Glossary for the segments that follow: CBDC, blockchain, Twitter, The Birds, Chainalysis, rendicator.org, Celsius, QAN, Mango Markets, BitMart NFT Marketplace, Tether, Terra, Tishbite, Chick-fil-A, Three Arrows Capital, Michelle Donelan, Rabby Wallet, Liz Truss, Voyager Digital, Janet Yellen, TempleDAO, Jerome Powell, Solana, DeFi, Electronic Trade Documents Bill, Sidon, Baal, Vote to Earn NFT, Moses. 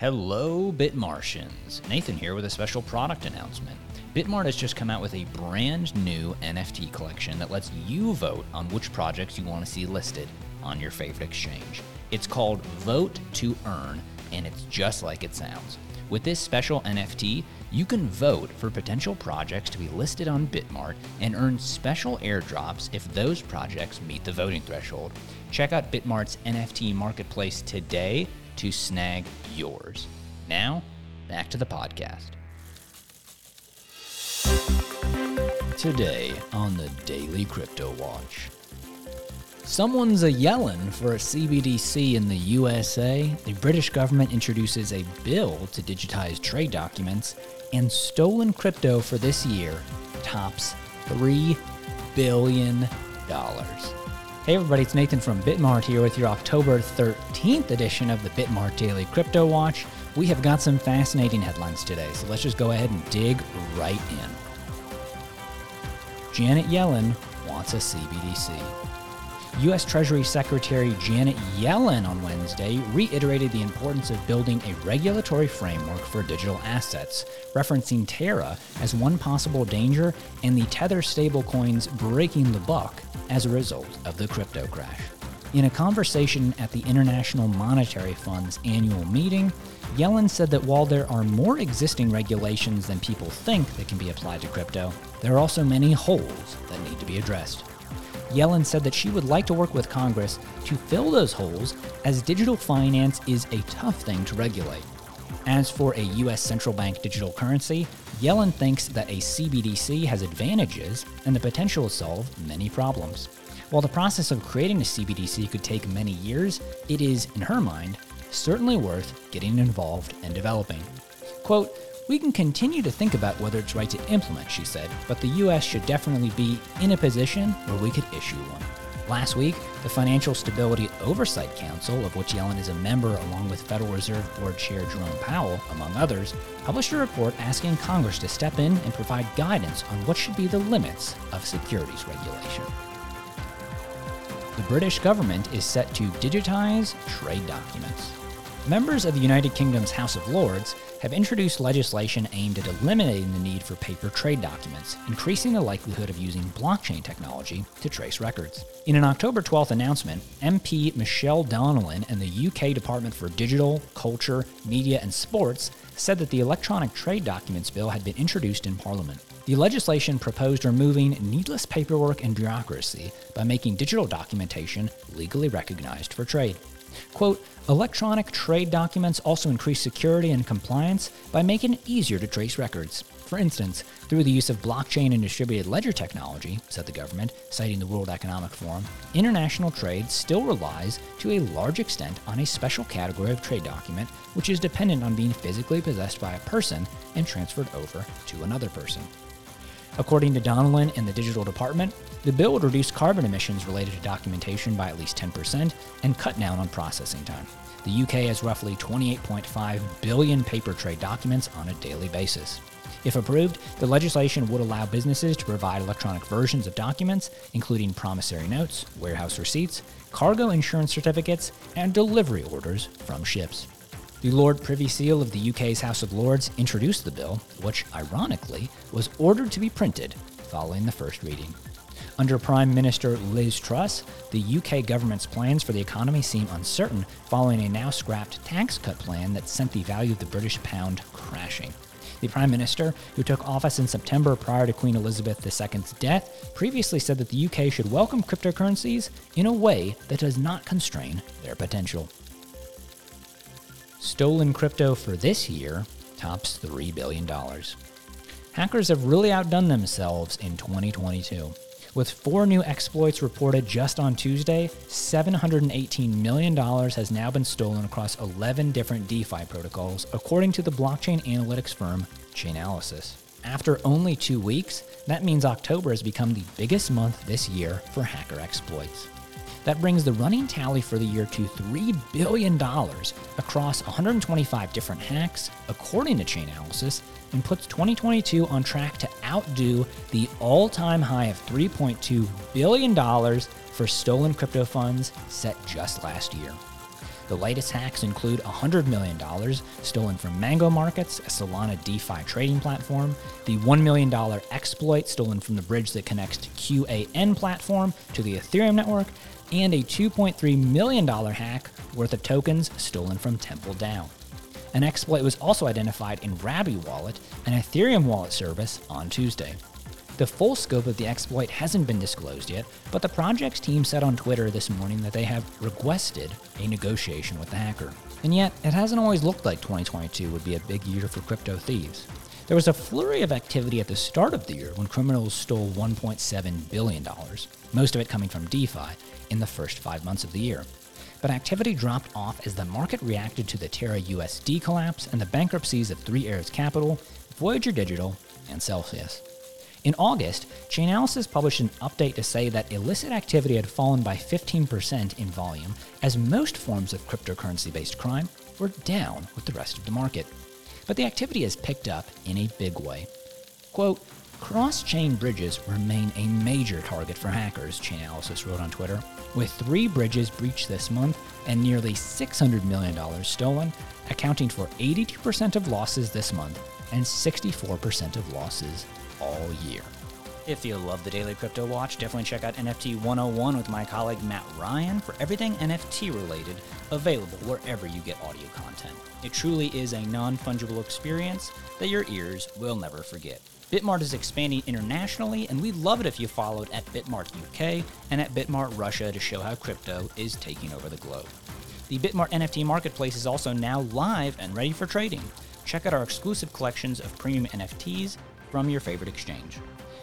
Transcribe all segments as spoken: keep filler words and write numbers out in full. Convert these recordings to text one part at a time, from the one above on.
Hello, BitMartians. Nathan here with a special product announcement. BitMart has just come out with a brand new N F T collection that lets you vote on which projects you want to see listed on your favorite exchange. It's called Vote to Earn, and it's just like it sounds. With this special N F T, you can vote for potential projects to be listed on BitMart and earn special airdrops if those projects meet the voting threshold. Check out BitMart's N F T Marketplace today to snag yours. Now, back to the podcast. Today on the Daily Crypto Watch. Someone's a yellin' for a C B D C in the U S A. The British government introduces a bill to digitize trade documents, and stolen crypto for this year tops three billion dollars. Hey everybody, it's Nathan from BitMart here with your October thirteenth edition of the BitMart Daily Crypto Watch. We have got some fascinating headlines today, so let's just go ahead and dig right in. Janet Yellen wants a C B D C. U S Treasury Secretary Janet Yellen on Wednesday reiterated the importance of building a regulatory framework for digital assets, referencing Terra as one possible danger and the Tether stablecoins breaking the buck as a result of the crypto crash. In a conversation at the International Monetary Fund's annual meeting, Yellen said that while there are more existing regulations than people think that can be applied to crypto, there are also many holes that need to be addressed. Yellen said that she would like to work with Congress to fill those holes, as digital finance is a tough thing to regulate. As for a U S central bank digital currency, Yellen thinks that a C B D C has advantages and the potential to solve many problems. While the process of creating a C B D C could take many years, it is, in her mind, certainly worth getting involved and developing. Quote, "We can continue to think about whether it's right to implement," she said, "but the U S should definitely be in a position where we could issue one." Last week, the Financial Stability Oversight Council, of which Yellen is a member along with Federal Reserve Board Chair Jerome Powell, among others, published a report asking Congress to step in and provide guidance on what should be the limits of securities regulation. The British government is set to digitize trade documents. Members of the United Kingdom's House of Lords have introduced legislation aimed at eliminating the need for paper trade documents, increasing the likelihood of using blockchain technology to trace records. In an October twelfth announcement, M P Michelle Donelan and the U K Department for Digital, Culture, Media and Sports said that the Electronic Trade Documents Bill had been introduced in Parliament. The legislation proposed removing needless paperwork and bureaucracy by making digital documentation legally recognized for trade. Quote, "Electronic trade documents also increase security and compliance by making it easier to trace records. For instance, through the use of blockchain and distributed ledger technology," said the government, citing the World Economic Forum, "international trade still relies to a large extent on a special category of trade document, which is dependent on being physically possessed by a person and transferred over to another person." According to Donelan and the Digital Department, the bill would reduce carbon emissions related to documentation by at least ten percent and cut down on processing time. The U K has roughly twenty-eight point five billion paper trade documents on a daily basis. If approved, the legislation would allow businesses to provide electronic versions of documents, including promissory notes, warehouse receipts, cargo insurance certificates, and delivery orders from ships. The Lord Privy Seal of the U K's House of Lords introduced the bill, which, ironically, was ordered to be printed following the first reading. Under Prime Minister Liz Truss, the U K government's plans for the economy seem uncertain following a now-scrapped tax cut plan that sent the value of the British pound crashing. The Prime Minister, who took office in September prior to Queen Elizabeth the second's death, previously said that the U K should welcome cryptocurrencies in a way that does not constrain their potential. Stolen crypto for this year tops three billion dollars. Hackers have really outdone themselves in twenty twenty-two. With four new exploits reported just on Tuesday, seven hundred eighteen million dollars has now been stolen across eleven different DeFi protocols, according to the blockchain analytics firm Chainalysis. After only two weeks, that means October has become the biggest month this year for hacker exploits. That brings the running tally for the year to three billion dollars across one hundred twenty-five different hacks, according to Chainalysis, and puts twenty twenty-two on track to outdo the all-time high of three point two billion dollars for stolen crypto funds set just last year. The latest hacks include one hundred million dollars stolen from Mango Markets, a Solana DeFi trading platform, the one million dollars exploit stolen from the bridge that connects to Q A N platform to the Ethereum network, and a two point three million dollars hack worth of tokens stolen from TempleDAO. An exploit was also identified in Rabby Wallet, an Ethereum wallet service, on Tuesday. The full scope of the exploit hasn't been disclosed yet, but the project's team said on Twitter this morning that they have requested a negotiation with the hacker. And yet, it hasn't always looked like twenty twenty-two would be a big year for crypto thieves. There was a flurry of activity at the start of the year when criminals stole one point seven billion dollars, most of it coming from DeFi, in the first five months of the year. But activity dropped off as the market reacted to the Terra U S D collapse and the bankruptcies of Three Arrows Capital, Voyager Digital, and Celsius. In August, Chainalysis published an update to say that illicit activity had fallen by fifteen percent in volume, as most forms of cryptocurrency-based crime were down with the rest of the market. But the activity has picked up in a big way. Quote, "Cross-chain bridges remain a major target for hackers," Chainalysis wrote on Twitter, with three bridges breached this month and nearly six hundred million dollars stolen, accounting for eighty-two percent of losses this month and sixty-four percent of losses all year. If you love the Daily Crypto Watch, definitely check out N F T one oh one with my colleague Matt Ryan for everything N F T related, available wherever you get audio content. It truly is a non-fungible experience that your ears will never forget. BitMart is expanding internationally, and we'd love it if you followed at BitMart U K and at BitMart Russia to show how crypto is taking over the globe. The BitMart N F T Marketplace is also now live and ready for trading. Check out our exclusive collections of premium N F Ts from your favorite exchange.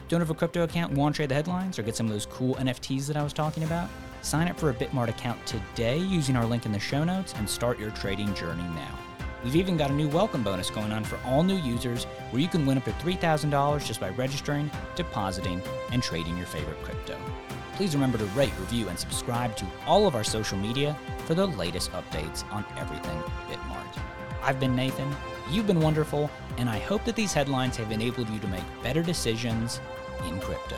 Don't have a crypto account and want to trade the headlines or get some of those cool N F Ts that I was talking about? Sign up for a BitMart account today using our link in the show notes and start your trading journey now. We've even got a new welcome bonus going on for all new users where you can win up to three thousand dollars just by registering, depositing, and trading your favorite crypto. Please remember to rate, review, and subscribe to all of our social media for the latest updates on everything BitMart. I've been Nathan. You've been wonderful, and I hope that these headlines have enabled you to make better decisions in crypto.